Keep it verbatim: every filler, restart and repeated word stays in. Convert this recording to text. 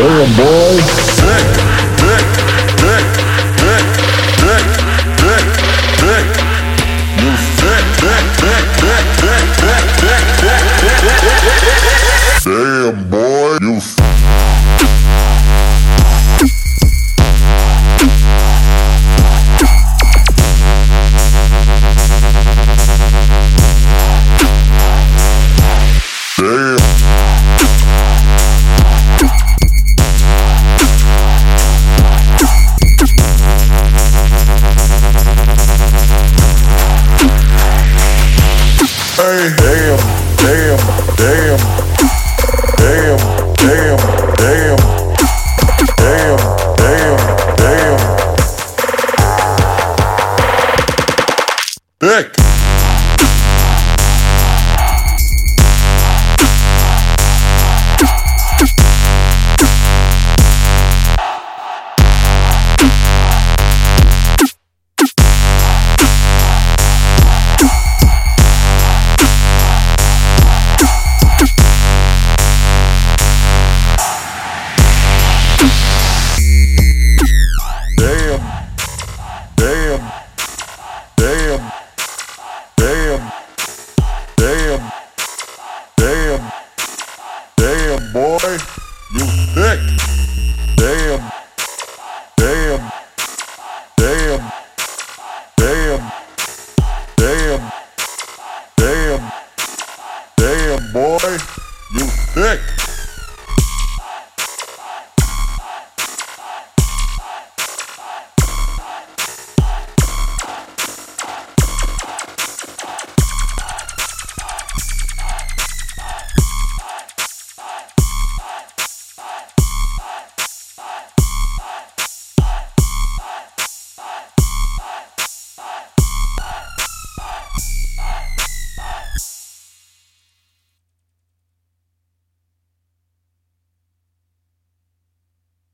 Damn, boy. Dick, dick, dick, dick, dick, dick, dick. You sick, dick, dick, dick, dick, dick, dick, dick, dick, dick. Damn, boy, you sick. Damn, boy, you thick.